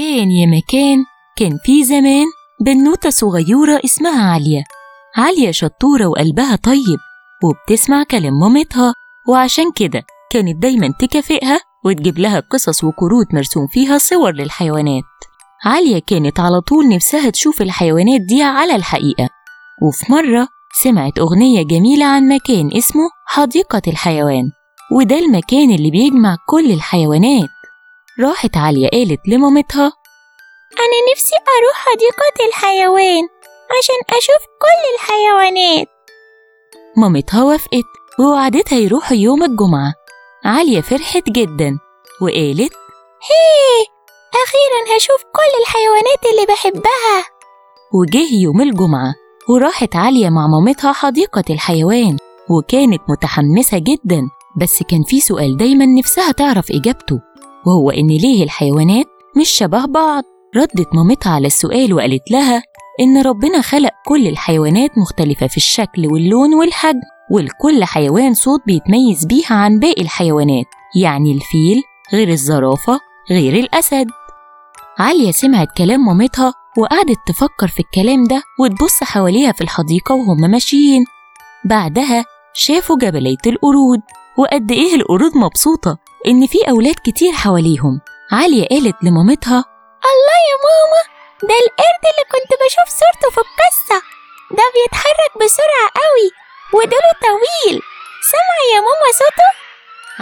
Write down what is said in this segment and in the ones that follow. مكان يا مكان كان فيه زمان بنوتة صغيرة اسمها عاليا. عاليا شطورة وقلبها طيب وبتسمع كلام مامتها، وعشان كده كانت دايما تكافئها وتجيب لها قصص وكروت مرسوم فيها صور للحيوانات. عاليا كانت على طول نفسها تشوف الحيوانات دي على الحقيقة، وفي مرة سمعت أغنية جميلة عن مكان اسمه حديقة الحيوان، وده المكان اللي بيجمع كل الحيوانات. راحت عاليا قالت لمامتها: أنا نفسي أروح حديقة الحيوان عشان أشوف كل الحيوانات. مامتها وافقت ووعدتها يروحوا يوم الجمعة. عاليا فرحت جدا وقالت: هيه، أخيرا هشوف كل الحيوانات اللي بحبها. وجه يوم الجمعة وراحت عاليا مع مامتها حديقة الحيوان، وكانت متحمسة جدا، بس كان في سؤال دايما نفسها تعرف إجابته، وهو إن ليه الحيوانات مش شبه بعض. ردت مامتها على السؤال وقالت لها إن ربنا خلق كل الحيوانات مختلفة في الشكل واللون والحجم، ولكل حيوان صوت بيتميز بيها عن باقي الحيوانات، يعني الفيل غير الزرافة غير الأسد. عاليا سمعت كلام مامتها وقعدت تفكر في الكلام ده وتبص حواليها في الحديقة وهم ماشيين. بعدها شافوا جبلية القرود، وقد إيه القرود مبسوطة إن في أولاد كتير حواليهم. عاليا قالت لمامتها: الله يا ماما، ده القرد اللي كنت بشوف صورته في القصة، ده بيتحرك بسرعة قوي وديله طويل، سمع يا ماما صوته؟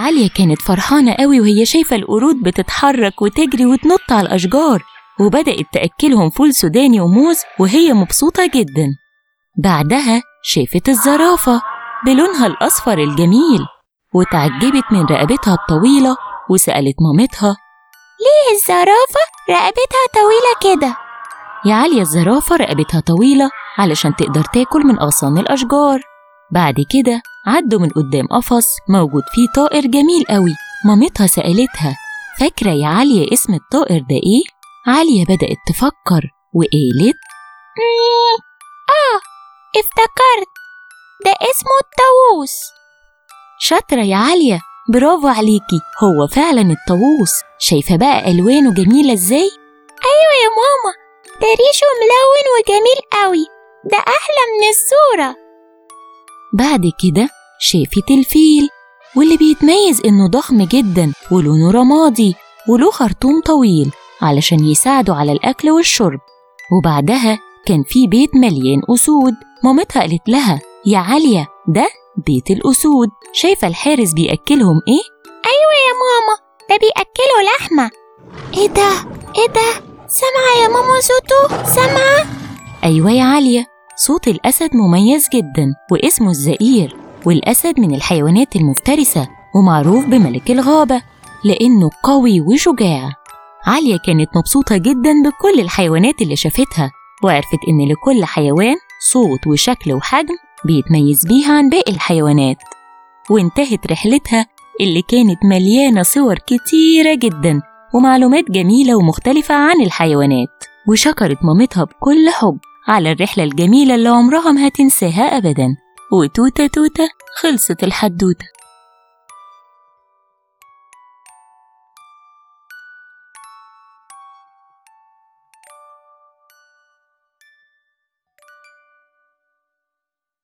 عاليا كانت فرحانة قوي وهي شايفة القرود بتتحرك وتجري وتنط على الأشجار، وبدأت تأكلهم فول سوداني وموز وهي مبسوطة جدا. بعدها شافت الزرافة بلونها الأصفر الجميل، وتعجبت من رقبتها الطويلة وسألت مامتها: ليه الزرافة رقبتها طويلة كده؟ يا عاليا الزرافة رقبتها طويلة علشان تقدر تاكل من أغصان الأشجار. بعد كده عدوا من قدام قفص موجود فيه طائر جميل قوي. مامتها سألتها: فاكرة يا عاليا اسم الطائر ده إيه؟ عاليا بدأت تفكر وقالت: افتكرت، ده اسمه الطاووس. شاطرة يا عاليا، برافو عليكي، هو فعلا الطاووس. شايفة بقى ألوانه جميلة إزاي؟ أيوة يا ماما، ده ريشه ملون وجميل قوي، ده أحلى من الصورة. بعد كده شافت الفيل، واللي بيتميز إنه ضخم جدا ولونه رمادي وله خرطوم طويل علشان يساعده على الأكل والشرب. وبعدها كان في بيت مليان أسود. مامتها قالت لها: يا عاليا، ده بيت الأسود، شايفة الحارس بيأكلهم إيه؟ أيوة يا ماما، ده بيأكلوا لحمة. إيه ده؟ سمع يا ماما صوته، سمع؟ أيوة يا عاليا، صوت الأسد مميز جدا واسمه الزئير، والأسد من الحيوانات المفترسة ومعروف بملك الغابة لأنه قوي وشجاع. عاليا كانت مبسوطة جدا بكل الحيوانات اللي شافتها، وعرفت إن لكل حيوان صوت وشكل وحجم بيتميز بيها عن باقي الحيوانات. وانتهت رحلتها اللي كانت مليانة صور كتيرة جدا ومعلومات جميلة ومختلفة عن الحيوانات، وشكرت مامتها بكل حب على الرحلة الجميلة اللي عمرها ما هتنساها أبدا. وتوتة خلصت الحدوتة.